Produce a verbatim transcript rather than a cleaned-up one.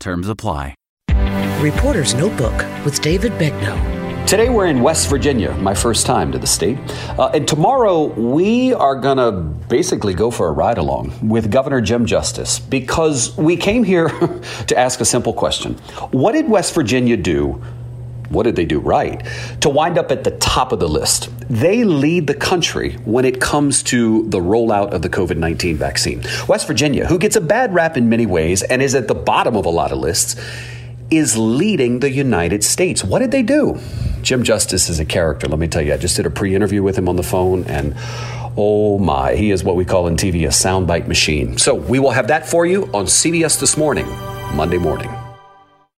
Terms apply. Reporter's Notebook with David Begnaud. Today we're in West Virginia, my first time to the state. Uh, and tomorrow we are going to basically go for a ride-along with Governor Jim Justice, because we came here to ask a simple question. What did West Virginia do? What did they do right to wind up at the top of the list? They lead the country when it comes to the rollout of the covid nineteen vaccine. West Virginia, who gets a bad rap in many ways and is at the bottom of a lot of lists, is leading the United States. What did they do? Jim Justice is a character, let me tell you. I just did a pre-interview with him on the phone, and oh my, he is what we call in T V a soundbite machine. So we will have that for you on C B S This Morning, Monday morning.